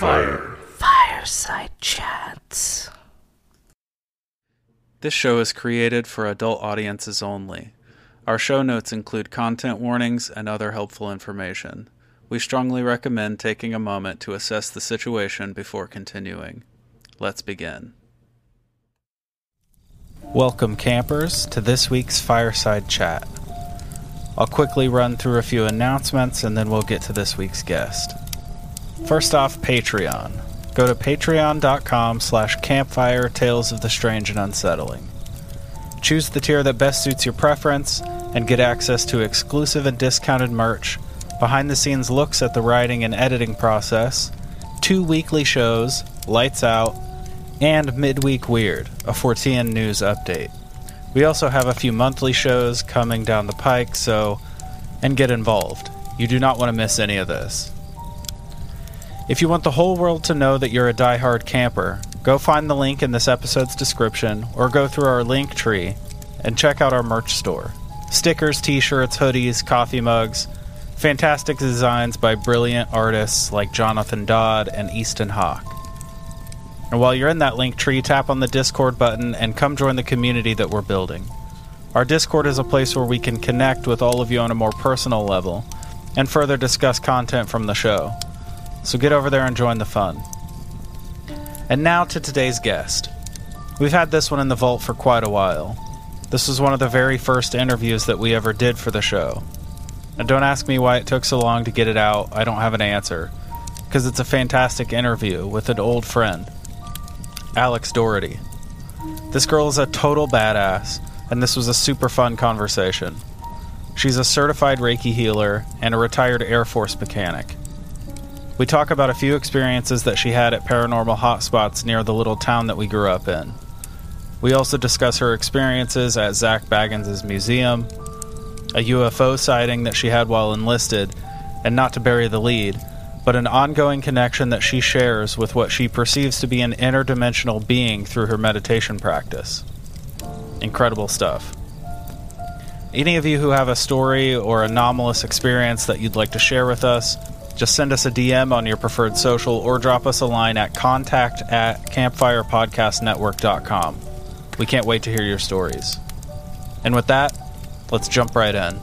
Fire. Fireside chats. This show is created for adult audiences only. Our show notes include content warnings and other helpful information. We strongly recommend taking a moment to assess the situation before continuing. Let's begin. Welcome, campers, to this week's Fireside Chat. I'll quickly run through a few announcements and then we'll get to this week's guest. First off, Patreon. Go to patreon.com/campfire tales of the strange and unsettling. Choose the tier that best suits your preference and get access to exclusive and discounted merch, behind-the-scenes looks at the writing and editing process, 2 weekly shows, Lights Out, and Midweek Weird, a Fortean news update. We also have a few monthly shows coming down the pike, and get involved. You do not want to miss any of this. If you want the whole world to know that you're a diehard camper, go find the link in this episode's description or go through our link tree and check out our merch store. Stickers, t-shirts, hoodies, coffee mugs, fantastic designs by brilliant artists like Jonathan Dodd and Easton Hawk. And while you're in that link tree, tap on the Discord button and come join the community that we're building. Our Discord is a place where we can connect with all of you on a more personal level and further discuss content from the show. So get over there and join the fun. And now to today's guest. We've had this one in the vault for quite a while. This was one of the very first interviews that we ever did for the show. And don't ask me why it took so long to get it out. I don't have an answer. Because it's a fantastic interview with an old friend, Alex Doherty. This girl is a total badass, and this was a super fun conversation. She's a certified Reiki healer and a retired Air Force mechanic. We talk about a few experiences that she had at paranormal hotspots near the little town that we grew up in. We also discuss her experiences at Zak Bagans' museum, a UFO sighting that she had while enlisted, and not to bury the lead, but an ongoing connection that she shares with what she perceives to be an interdimensional being through her meditation practice. Incredible stuff. Any of you who have a story or anomalous experience that you'd like to share with us, just send us a DM on your preferred social or drop us a line at contact@campfirepodcastnetwork.com. We can't wait to hear your stories. And with that, let's jump right in.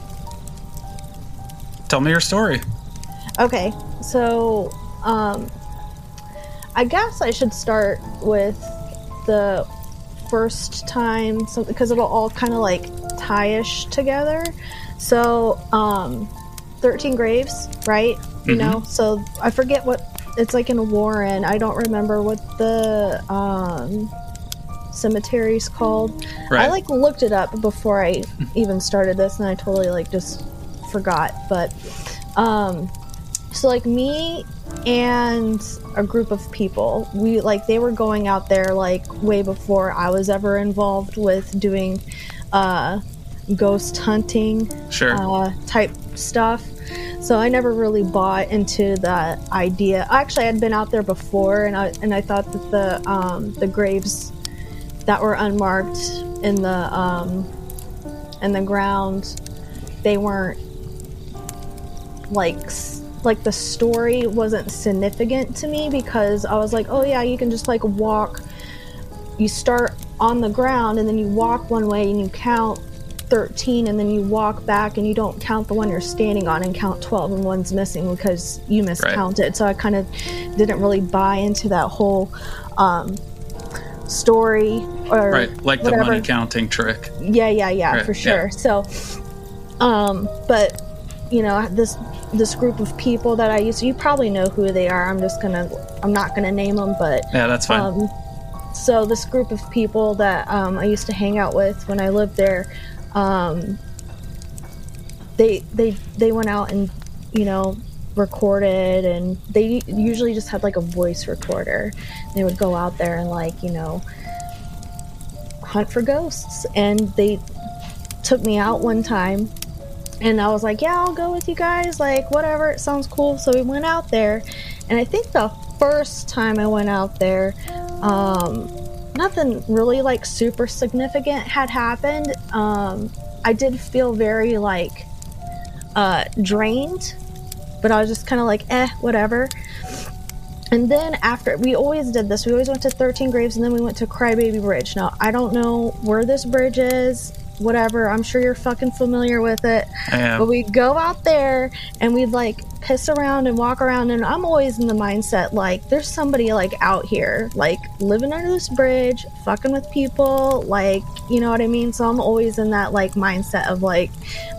Tell me your story. Okay, so I guess I should start with the first time, because it'll all kind of like tie-ish together. So 13 Graves, right? You know, so I forget what it's like in Warren. I don't remember what the cemetery's called. Right. I like looked it up before I even started this, and I totally like just forgot. But so like me and a group of people, we like they were going out there like way before I was ever involved with doing ghost hunting, sure, type stuff. So I never really bought into that idea. Actually, I'd been out there before, and I thought that the graves that were unmarked in the ground, they weren't like the story wasn't significant to me, because I was like, oh yeah, you can just like walk. You start on the ground, and then you walk one way, and you count 13, and then you walk back and you don't count the one you're standing on and count 12 and one's missing because you miscounted. Right. So I kind of didn't really buy into that whole story or right, like whatever. The money counting trick. Yeah, right. For sure. Yeah. So, but you know, this group of people that I used to, you probably know who they are. I'm not gonna name them, but yeah, that's fine. So this group of people that I used to hang out with when I lived there. They went out and, you know, recorded, and they usually just had like a voice recorder. They would go out there and like, you know, hunt for ghosts. And they took me out one time, and I was like, yeah, I'll go with you guys. Like, whatever. It sounds cool. So we went out there, and I think the first time I went out there, nothing really like super significant had happened. I did feel very like drained, but I was just kind of like, eh, whatever. And then after, we always did this. We always went to 13 Graves, and then we went to Crybaby Bridge. Now, I don't know where this bridge is, whatever. I'm sure you're fucking familiar with it. I am. But we'd go out there, and we'd, like, piss around and walk around. And I'm always in the mindset, like, there's somebody, like, out here, like, living under this bridge, fucking with people, like, you know what I mean? So I'm always in that, like, mindset of, like,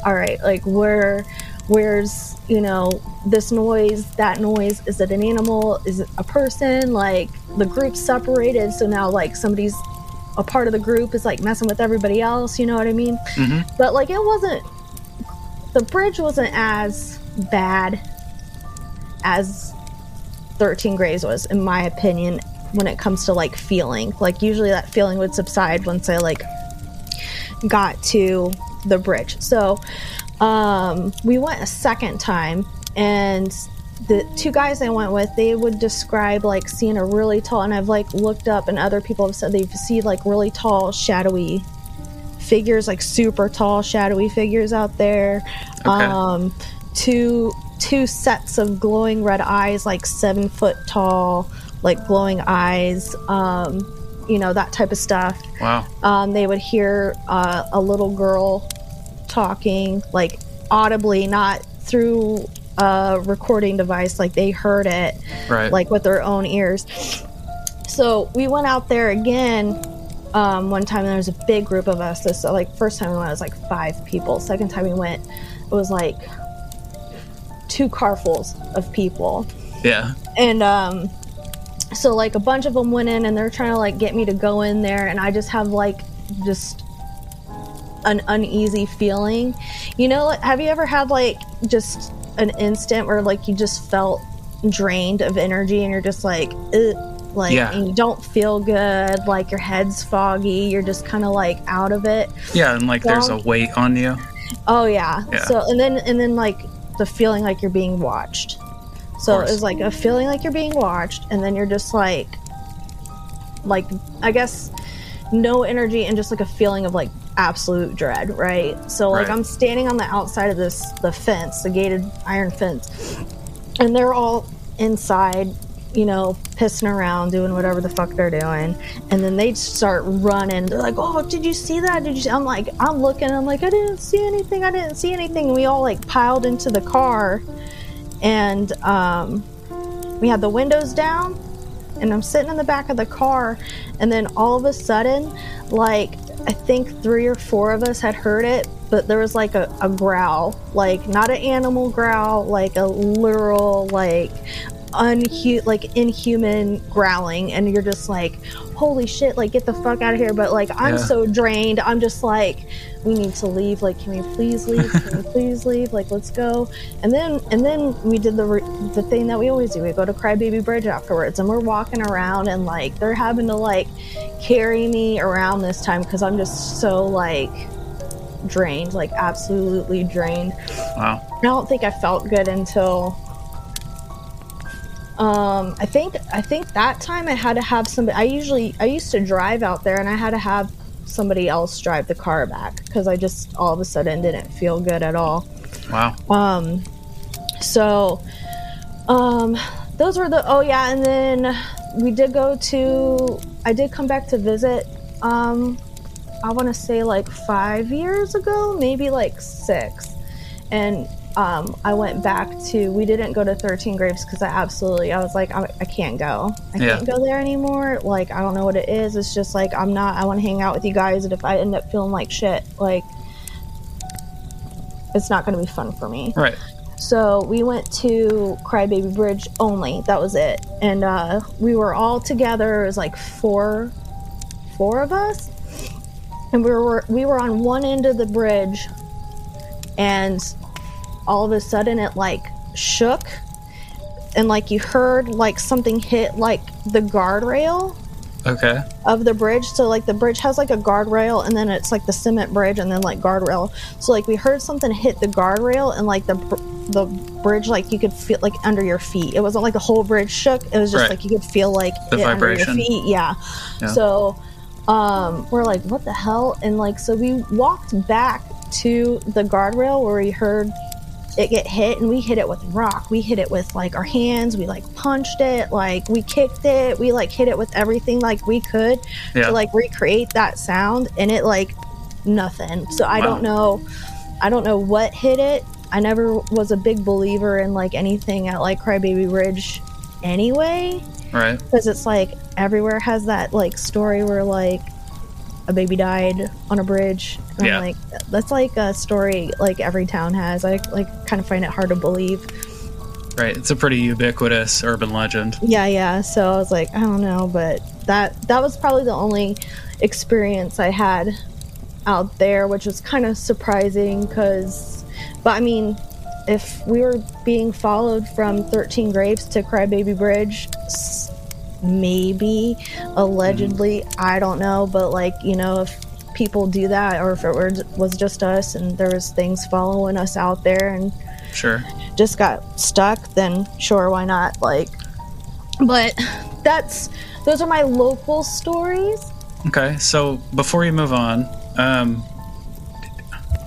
all right, like, where's, you know, this noise, that noise, is it an animal, is it a person, like, the group's separated, so now, like, somebody's a part of the group is, like, messing with everybody else, you know what I mean? Mm-hmm. But, like, the bridge wasn't as bad as 13 Graves was, in my opinion, when it comes to, like, feeling. Like, usually that feeling would subside once I, like, got to the bridge. So, we went a second time, and the two guys I went with, they would describe, like, seeing a really tall, and I've, like, looked up, and other people have said they've seen, like, really tall, shadowy figures, like, super tall, shadowy figures out there. Okay. Two sets of glowing red eyes, like, 7 foot tall, like, glowing eyes, you know, that type of stuff. Wow. They would hear a little girl talking, like, audibly, not through a recording device, like, they heard it, right, like, with their own ears. So we went out there again one time, and there was a big group of us. This, like, first time we went, it was like 5 people. Second time we went, it was like 2 carfuls of people. Yeah. And so, like, a bunch of them went in, and they're trying to, like, get me to go in there, and I just have, like, just an uneasy feeling. You know, have you ever had, like, just an instant where, like, you just felt drained of energy, and you're just like, ugh, like, yeah, and you don't feel good, like, your head's foggy, you're just kind of, like, out of it. Yeah. And, like, so, there's a weight on you. Oh yeah. Yeah. So and then like the feeling like you're being watched. So it was like a feeling like you're being watched, and then you're just like I guess no energy, and just like a feeling of, like, absolute dread, right? So, like, right, I'm standing on the outside of the fence, the gated iron fence, and they're all inside, you know, pissing around, doing whatever the fuck they're doing, and then they start running. They're like, oh, did you see that? Did you see? I'm like, I'm looking, I'm like, I didn't see anything. And we all, like, piled into the car, and we had the windows down, and I'm sitting in the back of the car, and then all of a sudden, like, I think 3 or 4 of us had heard it, but there was, like, a growl. Like, not an animal growl, like a literal, like, inhuman growling. And you're just like, holy shit, like, get the fuck out of here. But, like, I'm so drained. I'm just like, we need to leave. Like, can we please leave? Like, let's go. And then we did the thing that we always do. We go to Crybaby Bridge afterwards, and we're walking around, and, like, they're having to, like, carry me around this time, because I'm just so, like, drained, like, absolutely drained. Wow. I don't think I felt good until I think that time I had to have somebody. I used to drive out there, and I had to have somebody else drive the car back, because I just all of a sudden didn't feel good at all. Wow. Those were the, oh yeah. And then we did go to, I did come back to visit, I want to say, like, 5 years ago, maybe, like, 6. And I went back to, we didn't go to 13 Graves because I was like, I can't go. I can't go there anymore. Like, I don't know what it is. It's just like, I want to hang out with you guys. And if I end up feeling like shit, like, it's not going to be fun for me. Right. So we went to Crybaby Bridge only. That was it. And we were all together. It was like four of us. And we were on one end of the bridge, and all of a sudden it, like, shook, and, like, you heard, like, something hit, like, the guardrail of the bridge. So, like, the bridge has, like, a guardrail, and then it's, like, the cement bridge, and then, like, guardrail. So, like, we heard something hit the guardrail, and, like, the bridge, like, you could feel, like, under your feet. It wasn't like the whole bridge shook. It was just like you could feel, like, the vibration under your feet. Yeah. So we're like, what the hell? And, like, so we walked back to the guardrail where we heard it get hit, and we hit it with a rock. We hit it with, like, our hands. We, like, punched it. Like, we kicked it. We, like, hit it with everything, like, we could to, like, recreate that sound, and it, like, nothing. So I don't know. I don't know what hit it. I never was a big believer in, like, anything at, like, Crybaby Bridge anyway. Right. Because it's, like, everywhere has that, like, story where, like, a baby died on a bridge. And I'm like, that's like a story like every town has. I like kind of find it hard to believe. Right. It's a pretty ubiquitous urban legend. Yeah, yeah. So I was like, I don't know, but that was probably the only experience I had out there, which was kind of surprising because, but I mean, if we were being followed from 13 Graves to Crybaby Bridge, maybe allegedly I don't know, but like, you know, if people do that, or if it was just us and there was things following us out there and just got stuck, then sure, why not? Like, but those are my local stories. Okay, so before you move on,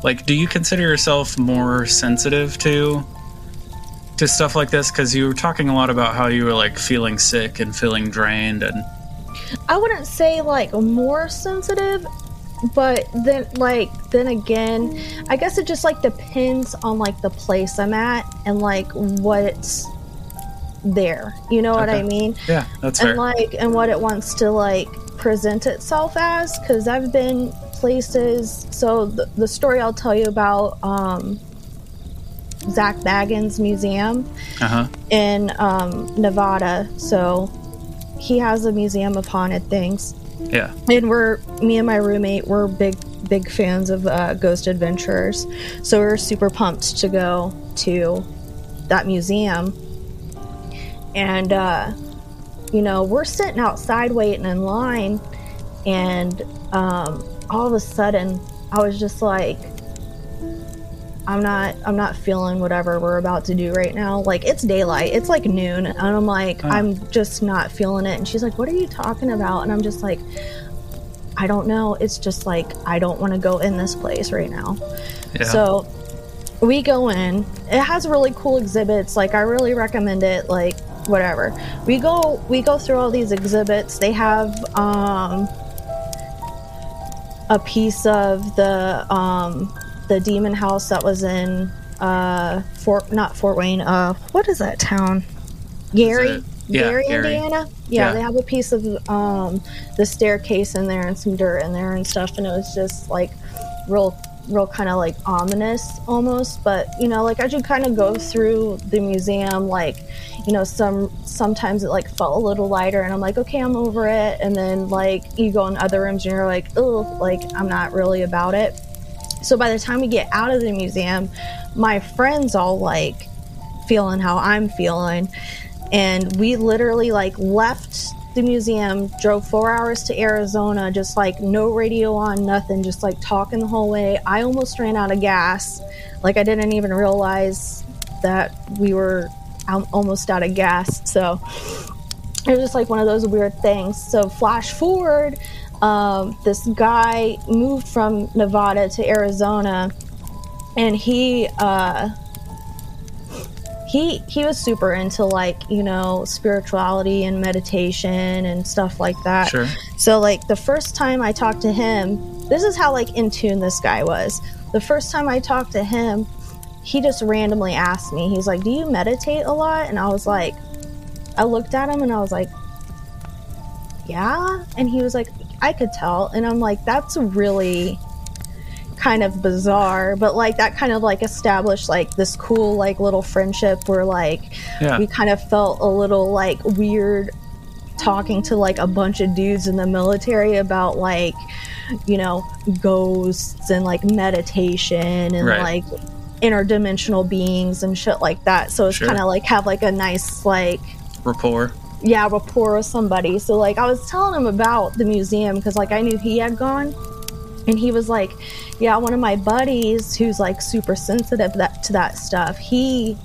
like, do you consider yourself more sensitive to stuff like this? Because you were talking a lot about how you were, like, feeling sick and feeling drained, and I wouldn't say, like, more sensitive, but then again I guess it just, like, depends on, like, the place I'm at and, like, what's there, you know? Okay. What I mean? Yeah, that's fair. And, like, and what it wants to, like, present itself as, because I've been places. So the story I'll tell you about Zak Bagans Museum in Nevada. So he has a museum of haunted things. Yeah. And me and my roommate, we're big fans of Ghost Adventurers. So we're super pumped to go to that museum. And, you know, we're sitting outside waiting in line. And all of a sudden, I was just like, I'm not feeling whatever we're about to do right now. Like, it's daylight. It's like noon. And I'm like, I'm just not feeling it. And she's like, what are you talking about? And I'm just like, I don't know. It's just like, I don't want to go in this place right now. Yeah. So we go in. It has really cool exhibits. Like, I really recommend it. Like, whatever. We go through all these exhibits. They have a piece of the Demon House that was in not Fort Wayne, what is that town? Gary? Yeah, Gary, Indiana? Yeah, they have a piece of the staircase in there and some dirt in there and stuff, and it was just like real kind of like ominous almost. But, you know, like, as you kind of go through the museum, like, you know, sometimes it, like, felt a little lighter, and I'm like, okay, I'm over it. And then, like, you go in other rooms and you're like, oh, like, I'm not really about it. So by the time we get out of the museum, my friend's all, like, feeling how I'm feeling. And we literally, like, left the museum, drove 4 hours to Arizona, just, like, no radio on, nothing, just, like, talking the whole way. I almost ran out of gas. Like, I didn't even realize that we were almost out of gas. So it was just, like, one of those weird things. So flash forward. This guy moved from Nevada to Arizona, and he was super into, like, you know, spirituality and meditation and stuff like that. Sure. So, like, the first time I talked to him, this is how, like, in tune this guy was. The first time I talked to him, he just randomly asked me, he's like, do you meditate a lot? And I was like, I looked at him and I was like, yeah. And he was like, I could tell. And I'm like, that's really kind of bizarre, but, like, that kind of, like, established, like, this cool, like, little friendship where, like, we kind of felt a little, like, weird talking to, like, a bunch of dudes in the military about, like, you know, ghosts and, like, meditation and like, interdimensional beings and shit like that. So it's kind of like, have, like, a nice, like, rapport with somebody. So, like, I was telling him about the museum because, like, I knew he had gone, and he was like, yeah, one of my buddies who's, like, super sensitive to that stuff, he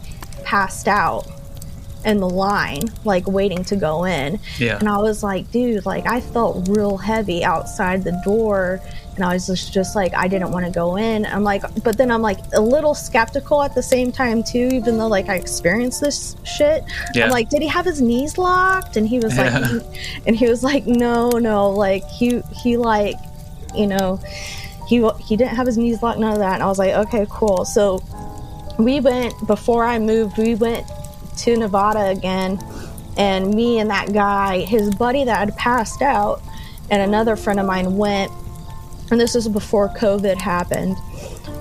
passed out in the line, like waiting to go in. Yeah. And I was like, dude, like I felt real heavy outside the door. And I was just like, I didn't want to go in. I'm like, but then I'm like a little skeptical at the same time too, even though like I experienced this shit. Yeah. I'm like, did he have his knees locked? And he was like, and he was like, no, like he like, you know, he didn't have his knees locked, none of that. And I was like, okay, cool. So we went, before I moved, we went to Nevada again. And me and that guy, his buddy that had passed out, and another friend of mine went. And this is before COVID happened.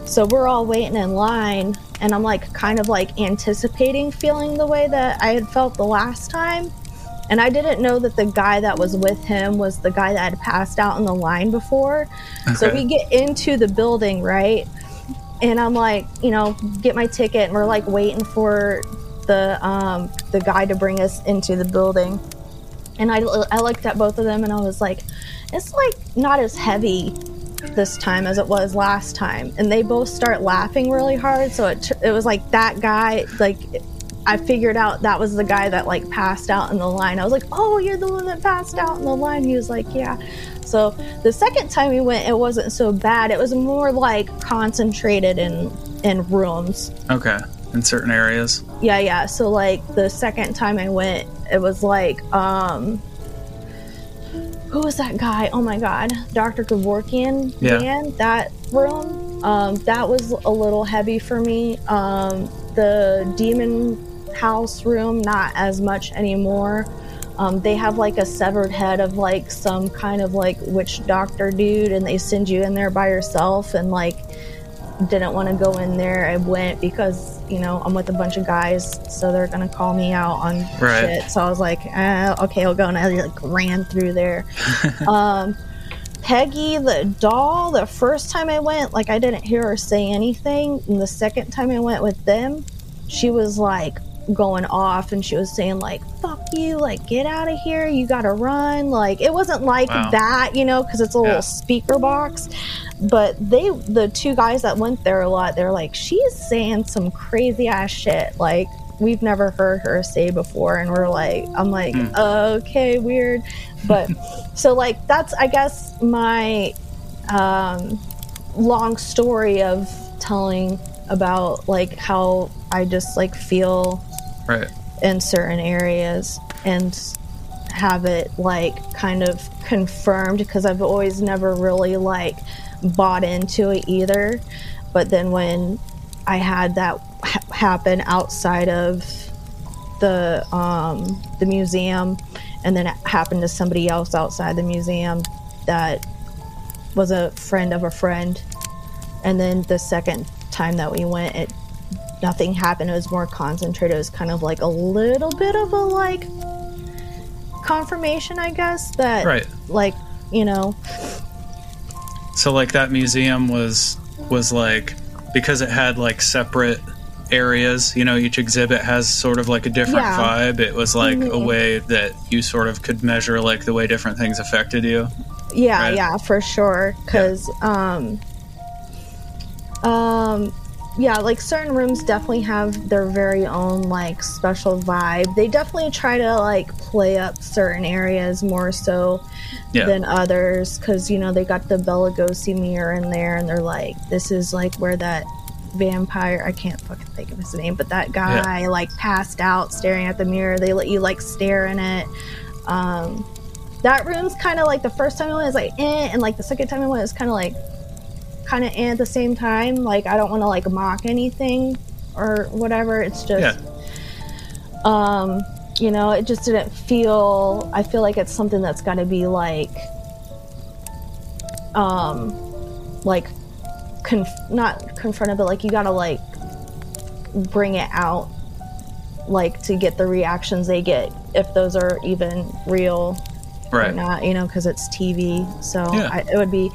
So we're all waiting in line. And I'm like kind of like anticipating feeling the way that I had felt the last time. And I didn't know that the guy that was with him was the guy that had passed out in the line before. Okay. So we get into the building, right? And I'm like, you know, get my ticket. And we're like waiting for the guy to bring us into the building. And I looked at both of them and I was like, it's like not as heavy this time as it was last time. And they both start laughing really hard. So it was like that guy, like I figured out that was the guy that like passed out in the line. I was like, oh, you're the one that passed out in the line. He was like, yeah. So the second time we went, it wasn't so bad. It was more like concentrated in rooms. Okay. In certain areas. Yeah. So like the second time I went, it was like, who was that guy? Oh my God. Dr. Kevorkian. Yeah. Man, that room, that was a little heavy for me. The Demon House room, not as much anymore. They have like a severed head of like some kind of like witch doctor dude, and they send you in there by yourself, and like didn't want to go in there. I went because, you know, I'm with a bunch of guys, so they're gonna call me out on shit. So I was like, okay, I'll go. And I like ran through there. Peggy the doll, the first time I went, like I didn't hear her say anything. And the second time I went with them, she was like going off, and she was saying like, fuck you, like get out of here, you gotta run. Like it wasn't like that, you know, because it's a little speaker box. But the two guys that went there a lot, they're like, she's saying some crazy ass shit like we've never heard her say before. And we're like, I'm like, okay, weird. But so like that's, I guess, my long story of telling about like how I just like feel in certain areas and have it like kind of confirmed, because I've always never really like bought into it either. But then when I had that happen outside of the museum, and then it happened to somebody else outside the museum that was a friend of a friend, and then the second time that we went, nothing happened. It was more concentrated. It was kind of like a little bit of a like confirmation, I guess, that like, you know. So like that museum was like, because it had like separate areas, you know, each exhibit has sort of like a different vibe. It was like a way that you sort of could measure like the way different things affected you. Yeah, yeah, for sure. Because yeah, like certain rooms definitely have their very own like special vibe. They definitely try to like play up certain areas more so than others, because, you know, they got the Bela Lugosi mirror in there, and they're like, this is like where that vampire, I can't fucking think of his name, but that guy like passed out staring at the mirror. They let you like stare in it. That room's kind of like, the first time I went, it was like and like the second time I went, it was kind of like at the same time. Like I don't want to like mock anything or whatever, it's just you know, it just didn't feel, I feel like it's something that's got to be like not confronted, but like you got to like bring it out, like to get the reactions they get, if those are even real or not, you know, because it's TV. So it would be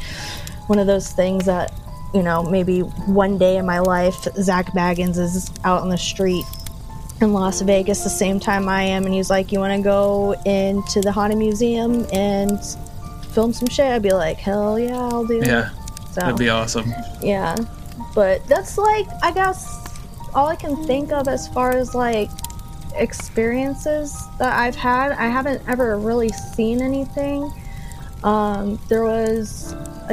one of those things that, you know, maybe one day in my life, Zak Bagans is out on the street in Las Vegas the same time I am, and he's like, you want to go into the Haunted Museum and film some shit? I'd be like, hell yeah, I'll do it. So, that'd be awesome. Yeah. But that's like, I guess, all I can think of as far as like experiences that I've had, I haven't ever really seen anything. I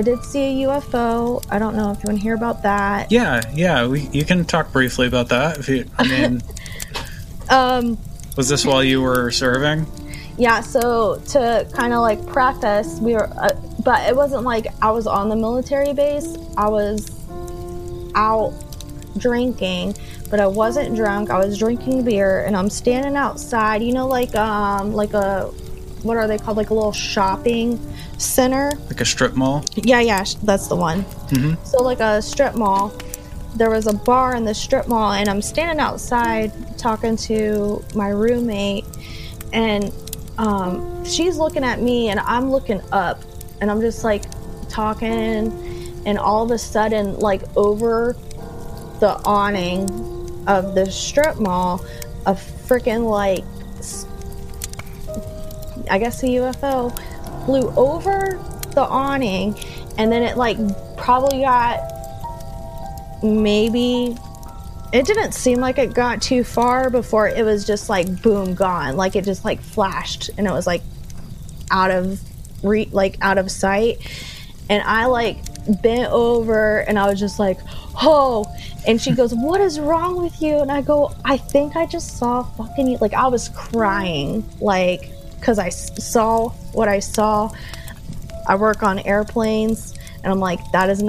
did see a UFO. I don't know if you want to hear about that. Yeah, you can talk briefly about that. Was this while you were serving? Yeah, so to kind of like preface, we were, but it wasn't like I was on the military base. I was out drinking, but I wasn't drunk. I was drinking beer, and I'm standing outside, you know, like a, what are they called? Like a little shopping center. Like a strip mall? Yeah, that's the one. Mm-hmm. So like a strip mall. There was a bar in the strip mall, and I'm standing outside talking to my roommate, and she's looking at me, and I'm looking up, and I'm just like talking, and all of a sudden, like over the awning of the strip mall, a freaking like, I guess a UFO flew over the awning, and then it like probably got, maybe it didn't seem like it got too far before it was just like boom, gone. Like it just like flashed, and it was like out of sight. And I like bent over, and I was just like, oh. And she goes, what is wrong with you? And I go, I think I just saw fucking, like, I was crying, like, because I saw what I saw. I work on airplanes, and I'm like, that was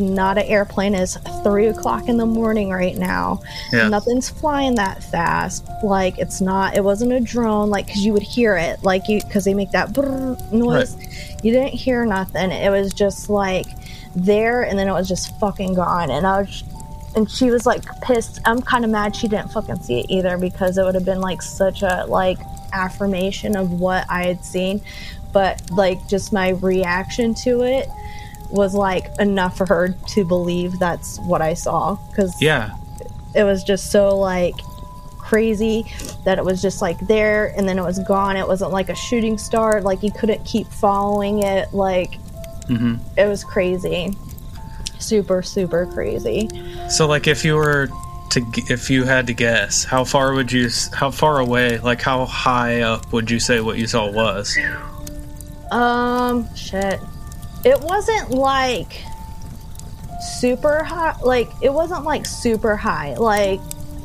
not an airplane. It's 3:00 in the morning right now. Yeah. Nothing's flying that fast. Like, it wasn't a drone, like, because you would hear it, like, because they make that brrr noise. Right. You didn't hear nothing. It was just like there, and then it was just fucking gone. And and she was like pissed. I'm kind of mad she didn't fucking see it either, because it would have been like such a like affirmation of what I had seen. But like just my reaction to it was like enough for her to believe that's what I saw, because it was just so like crazy that it was just like there, and then it was gone. It wasn't like a shooting star, like you couldn't keep following it, like mm-hmm. It was crazy, super super crazy. So like if you had to guess, how far away, like how high up would you say what you saw was? Shit. It wasn't like super high. Like it wasn't like super high. Like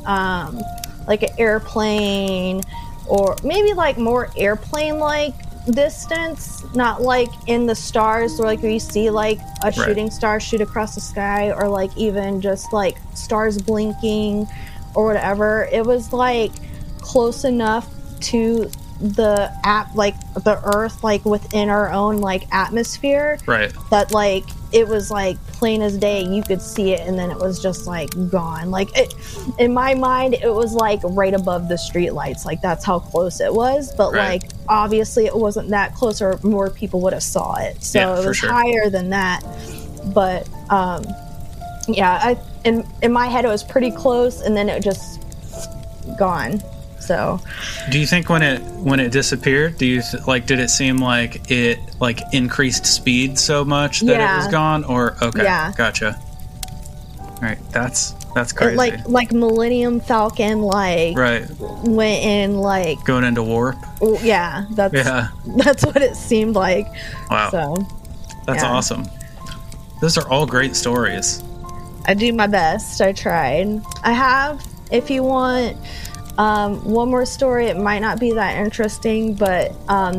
an airplane, or maybe like more airplane-like distance. Not like in the stars, or like where you see like a shooting star shoot across the sky, or like even just like stars blinking or whatever. It was like close enough to the like the earth, like within our own like atmosphere, right, that like it was like plain as day, you could see it, and then it was just like gone. Like it, in my mind, it was like right above the street lights, like that's how close it was, but right. Like obviously it wasn't that close, or more people would have saw it, so yeah, it was higher than that. But I in my head it was pretty close, and then it just gone. So, do you think when it disappeared, did it seem like it like increased speed so much that it was gone? Or okay, gotcha. All right, that's crazy. It like Millennium Falcon, like right, went in like going into warp. Yeah, that's what it seemed like. Wow, so that's awesome. Those are all great stories. I do my best. I tried. I have. If you want. One more story. It might not be that interesting, but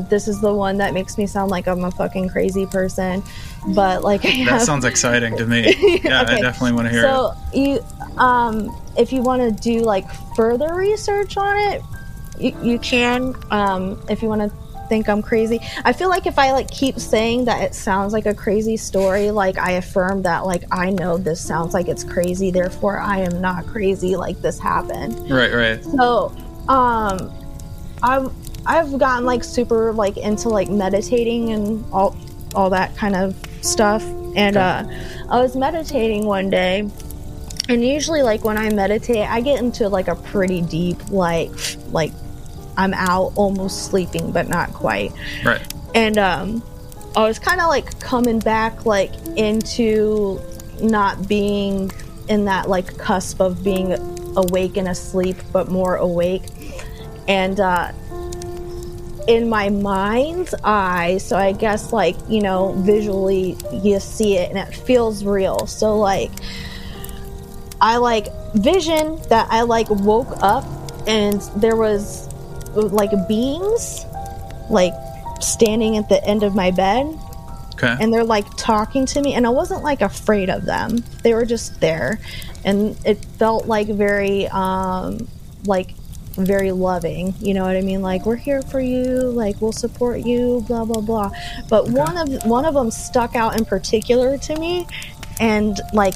this is the one that makes me sound like I'm a fucking crazy person. But like, that sounds exciting to me. Yeah, okay. I definitely want to hear it. So you, if you want to do like further research on it, you can. If you want to think I'm crazy, I feel like if I like keep saying that it sounds like a crazy story, like I affirm that, like I know this sounds like it's crazy, therefore I am not crazy, like this happened. Right. So I've gotten like super like into like meditating and all that kind of stuff, and I was meditating one day, and usually like when I meditate I get into like a pretty deep like I'm out almost sleeping, but not quite. Right. And I was kind of like coming back like into not being in that like cusp of being awake and asleep, but more awake. And in my mind's eye, so I guess, like, you know, visually you see it and it feels real. So, like, I, like, vision that I, like, woke up and there was, like, beings, like, standing at the end of my bed. Okay. And they're, like, talking to me. And I wasn't, like, afraid of them. They were just there. And it felt, like, very, very loving, you know what I mean? Like, we're here for you, like, we'll support you, blah blah blah. But okay. one of them stuck out in particular to me, and like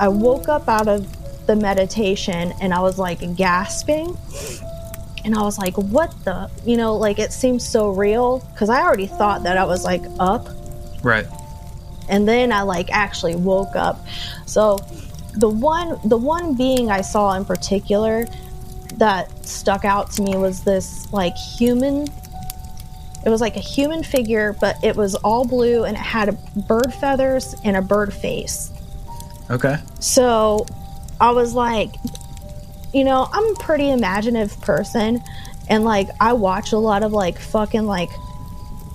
I woke up out of the meditation and I was like gasping, and I was like, what the, you know, like it seems so real because I already thought that I was like up, right? And then I like actually woke up. So the one being I saw in particular that stuck out to me was this like human, it was like a human figure, but it was all blue and it had bird feathers and a bird face. Okay. So I was like, you know, I'm a pretty imaginative person, and like I watch a lot of like fucking like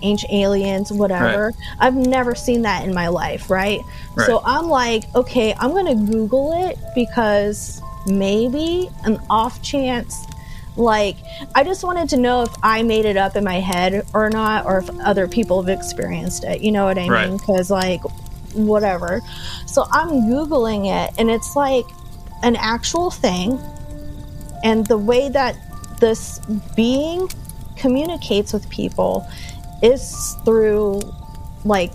Ancient Aliens, whatever. Right. I've never seen that in my life, right? So I'm like, okay, I'm gonna Google it because maybe an off chance, like I just wanted to know if I made it up in my head or not, or if other people have experienced it, you know what I mean? Because like whatever. So I'm Googling it and it's like an actual thing, and the way that this being communicates with people is through like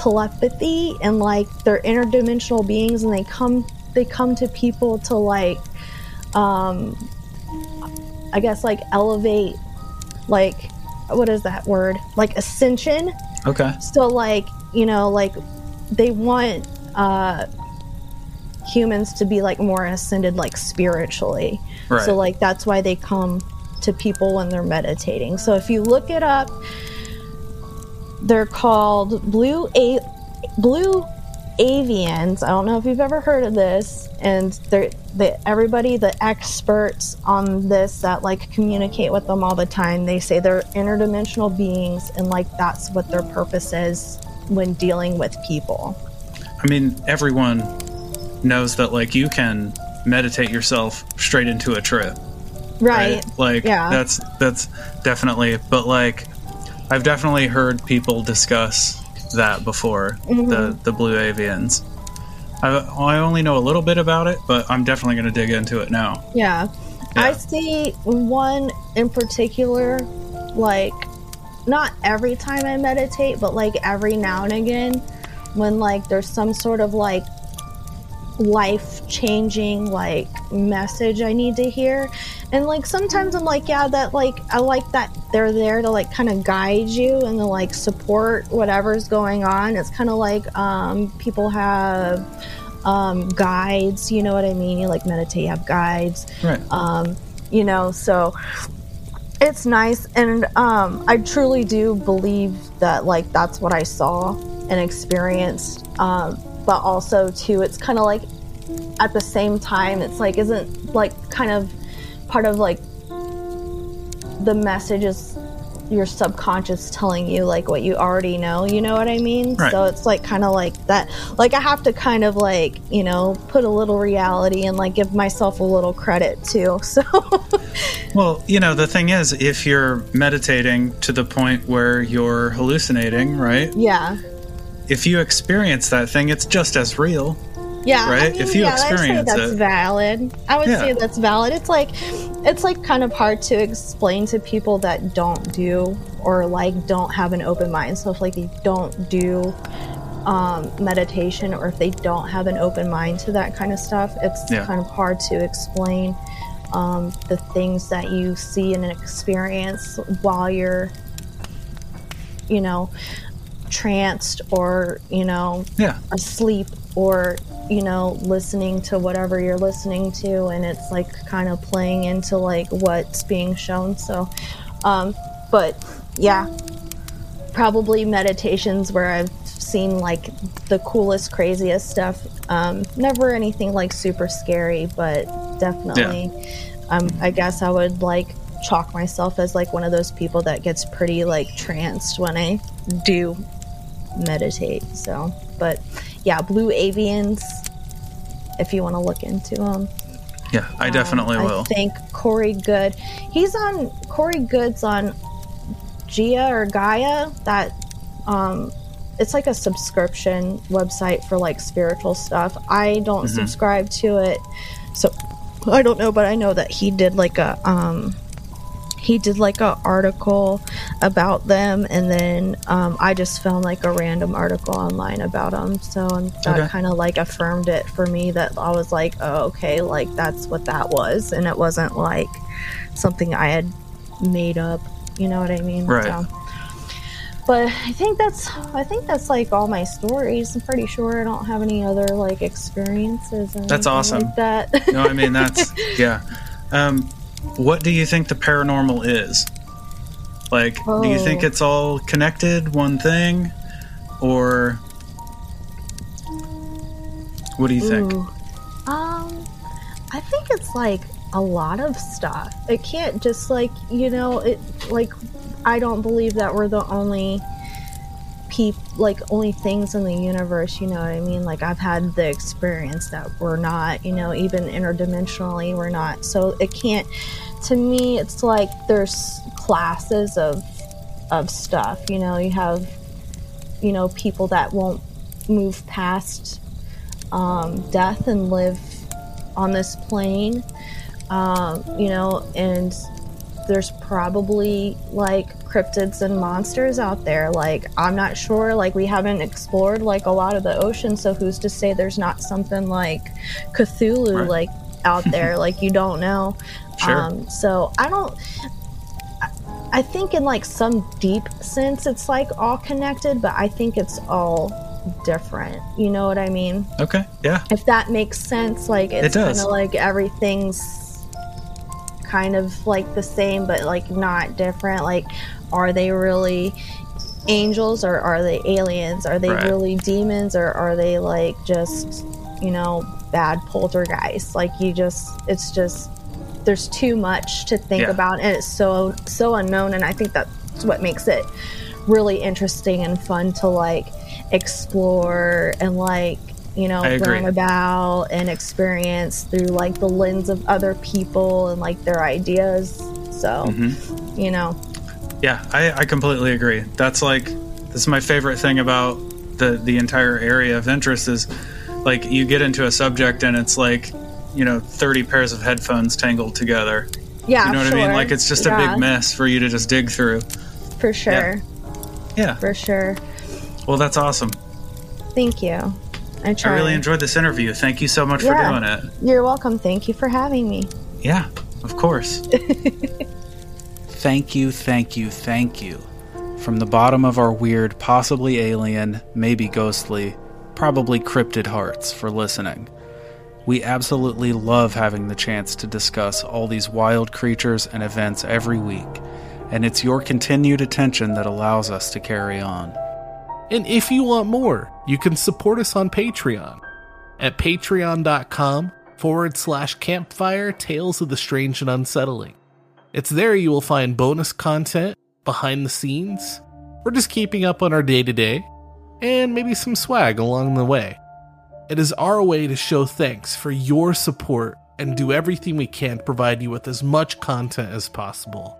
telepathy, and like they're interdimensional beings, and they come to people to like I guess like elevate, like what is that word, like ascension. Okay. So like, you know, like they want humans to be like more ascended, like spiritually, right? So like that's why they come to people when they're meditating. So if you look it up, they're called Blue Avians. I don't know if you've ever heard of this, and everybody, the experts on this that like communicate with them all the time, they say they're interdimensional beings, and like that's what their purpose is when dealing with people. I mean, everyone knows that like you can meditate yourself straight into a trip, right? Like, yeah, that's definitely, but like I've definitely heard people discuss that before. Mm-hmm. the Blue Avians, I only know a little bit about it, but I'm definitely going to dig into it now. Yeah. I see one in particular, like not every time I meditate, but like every now and again when like there's some sort of like life-changing like message I need to hear. And like sometimes I'm like, yeah, that like I like that they're there to like kind of guide you and to like support whatever's going on. It's kind of like people have guides, you know what I mean? You like meditate, you have guides, right? You know, so it's nice. And I truly do believe that like that's what I saw and experienced. But also too, it's kind of like at the same time, it's like, isn't like kind of part of like the message is your subconscious telling you like what you already know, you know what I mean? Right. So it's like kind of like that, like I have to kind of like, you know, put a little reality and like give myself a little credit too. So well, you know, the thing is, if you're meditating to the point where you're hallucinating, right? Yeah. If you experience that thing, it's just as real. Yeah. Right? I mean, if you experience it. That's valid. I would say that's valid. It's like kind of hard to explain to people that don't do, or like don't have an open mind. So if like they don't do meditation, or if they don't have an open mind to that kind of stuff, it's kind of hard to explain the things that you see and experience while you're, you know, tranced, or you know, asleep, or you know, listening to whatever you're listening to, and it's like kind of playing into like what's being shown. So but yeah, probably meditations where I've seen like the coolest, craziest stuff. Never anything like super scary, but definitely I guess I would like chalk myself as like one of those people that gets pretty like tranced when I do meditate. So, but yeah, Blue Avians, if you want to look into them. Yeah, I definitely will. I think Corey Good. Corey Good's on Gia or Gaia. That it's like a subscription website for like spiritual stuff. I don't subscribe to it, so I don't know. But I know that he did like a article about them, and then I just found like a random article online about them. So that kind of like affirmed it for me, that I was like, oh, okay, like that's what that was, and it wasn't like something I had made up. You know what I mean? Right. So, but I think that's like all my stories. I'm pretty sure I don't have any other like experiences. That's awesome. Like that. No, I mean that's yeah. What do you think the paranormal is? Like, do you think it's all connected, one thing, or what do you think? I think it's like a lot of stuff. It can't just like, you know, it like I don't believe that we're the only only things in the universe, you know what I mean? Like, I've had the experience that we're not, you know, even interdimensionally, we're not. So it can't, to me, it's like there's classes of stuff, you know. You have, you know, people that won't move past death and live on this plane, you know, and there's probably like cryptids and monsters out there. Like, I'm not sure, like we haven't explored like a lot of the ocean, so who's to say there's not something like Cthulhu, right, like out there, like you don't know. Sure. So I think in like some deep sense it's like all connected, but I think it's all different, you know what I mean? Okay, yeah, if that makes sense. Like, it's kind of like everything's kind of like the same, but like not different. Like, are they really angels, or are they aliens? Are they really demons, or are they like just, you know, bad poltergeists? Like, it's just, there's too much to think about, and it's so unknown. And I think that's what makes it really interesting and fun to like explore and like, you know, learn about and experience through like the lens of other people and like their ideas. So, you know. Yeah, I completely agree. That's like, this is my favorite thing about the entire area of interest is like you get into a subject and it's like, you know, 30 pairs of headphones tangled together. Yeah, you know what I mean? Like, it's just a big mess for you to just dig through. For sure. Yeah. For sure. Well, that's awesome. Thank you. I really enjoyed this interview. Thank you so much for doing it. You're welcome. Thank you for having me. Yeah, of course. Thank you, thank you, thank you. From the bottom of our weird, possibly alien, maybe ghostly, probably cryptid hearts for listening. We absolutely love having the chance to discuss all these wild creatures and events every week, and it's your continued attention that allows us to carry on. And if you want more, you can support us on Patreon at patreon.com/campfire Tales of the Strange and Unsettling. It's there you will find bonus content, behind the scenes, or just keeping up on our day-to-day, and maybe some swag along the way. It is our way to show thanks for your support and do everything we can to provide you with as much content as possible.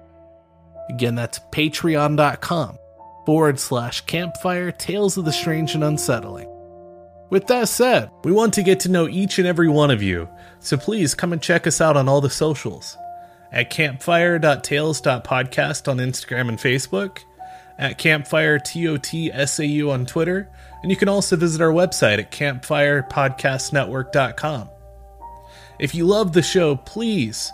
Again, that's patreon.com/campfire Tales of the Strange and Unsettling. With that said, we want to get to know each and every one of you, so please come and check us out on all the socials. At campfire.tales.podcast on Instagram and Facebook, at campfiretotsau on Twitter, and you can also visit our website at campfirepodcastnetwork.com. If you love the show, please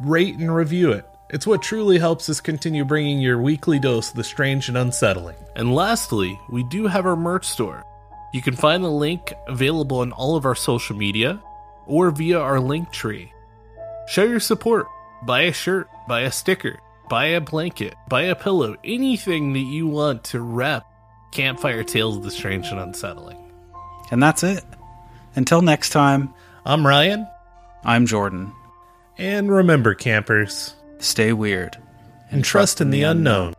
rate and review it. It's what truly helps us continue bringing your weekly dose of the strange and unsettling. And lastly, we do have our merch store. You can find the link available on all of our social media or via our Linktree. Show your support. Buy a shirt, buy a sticker, buy a blanket, buy a pillow, anything that you want to wrap Campfire Tales of the Strange and Unsettling. And that's it. Until next time, I'm Ryan. I'm Jordan. And remember, campers, stay weird and trust in the unknown.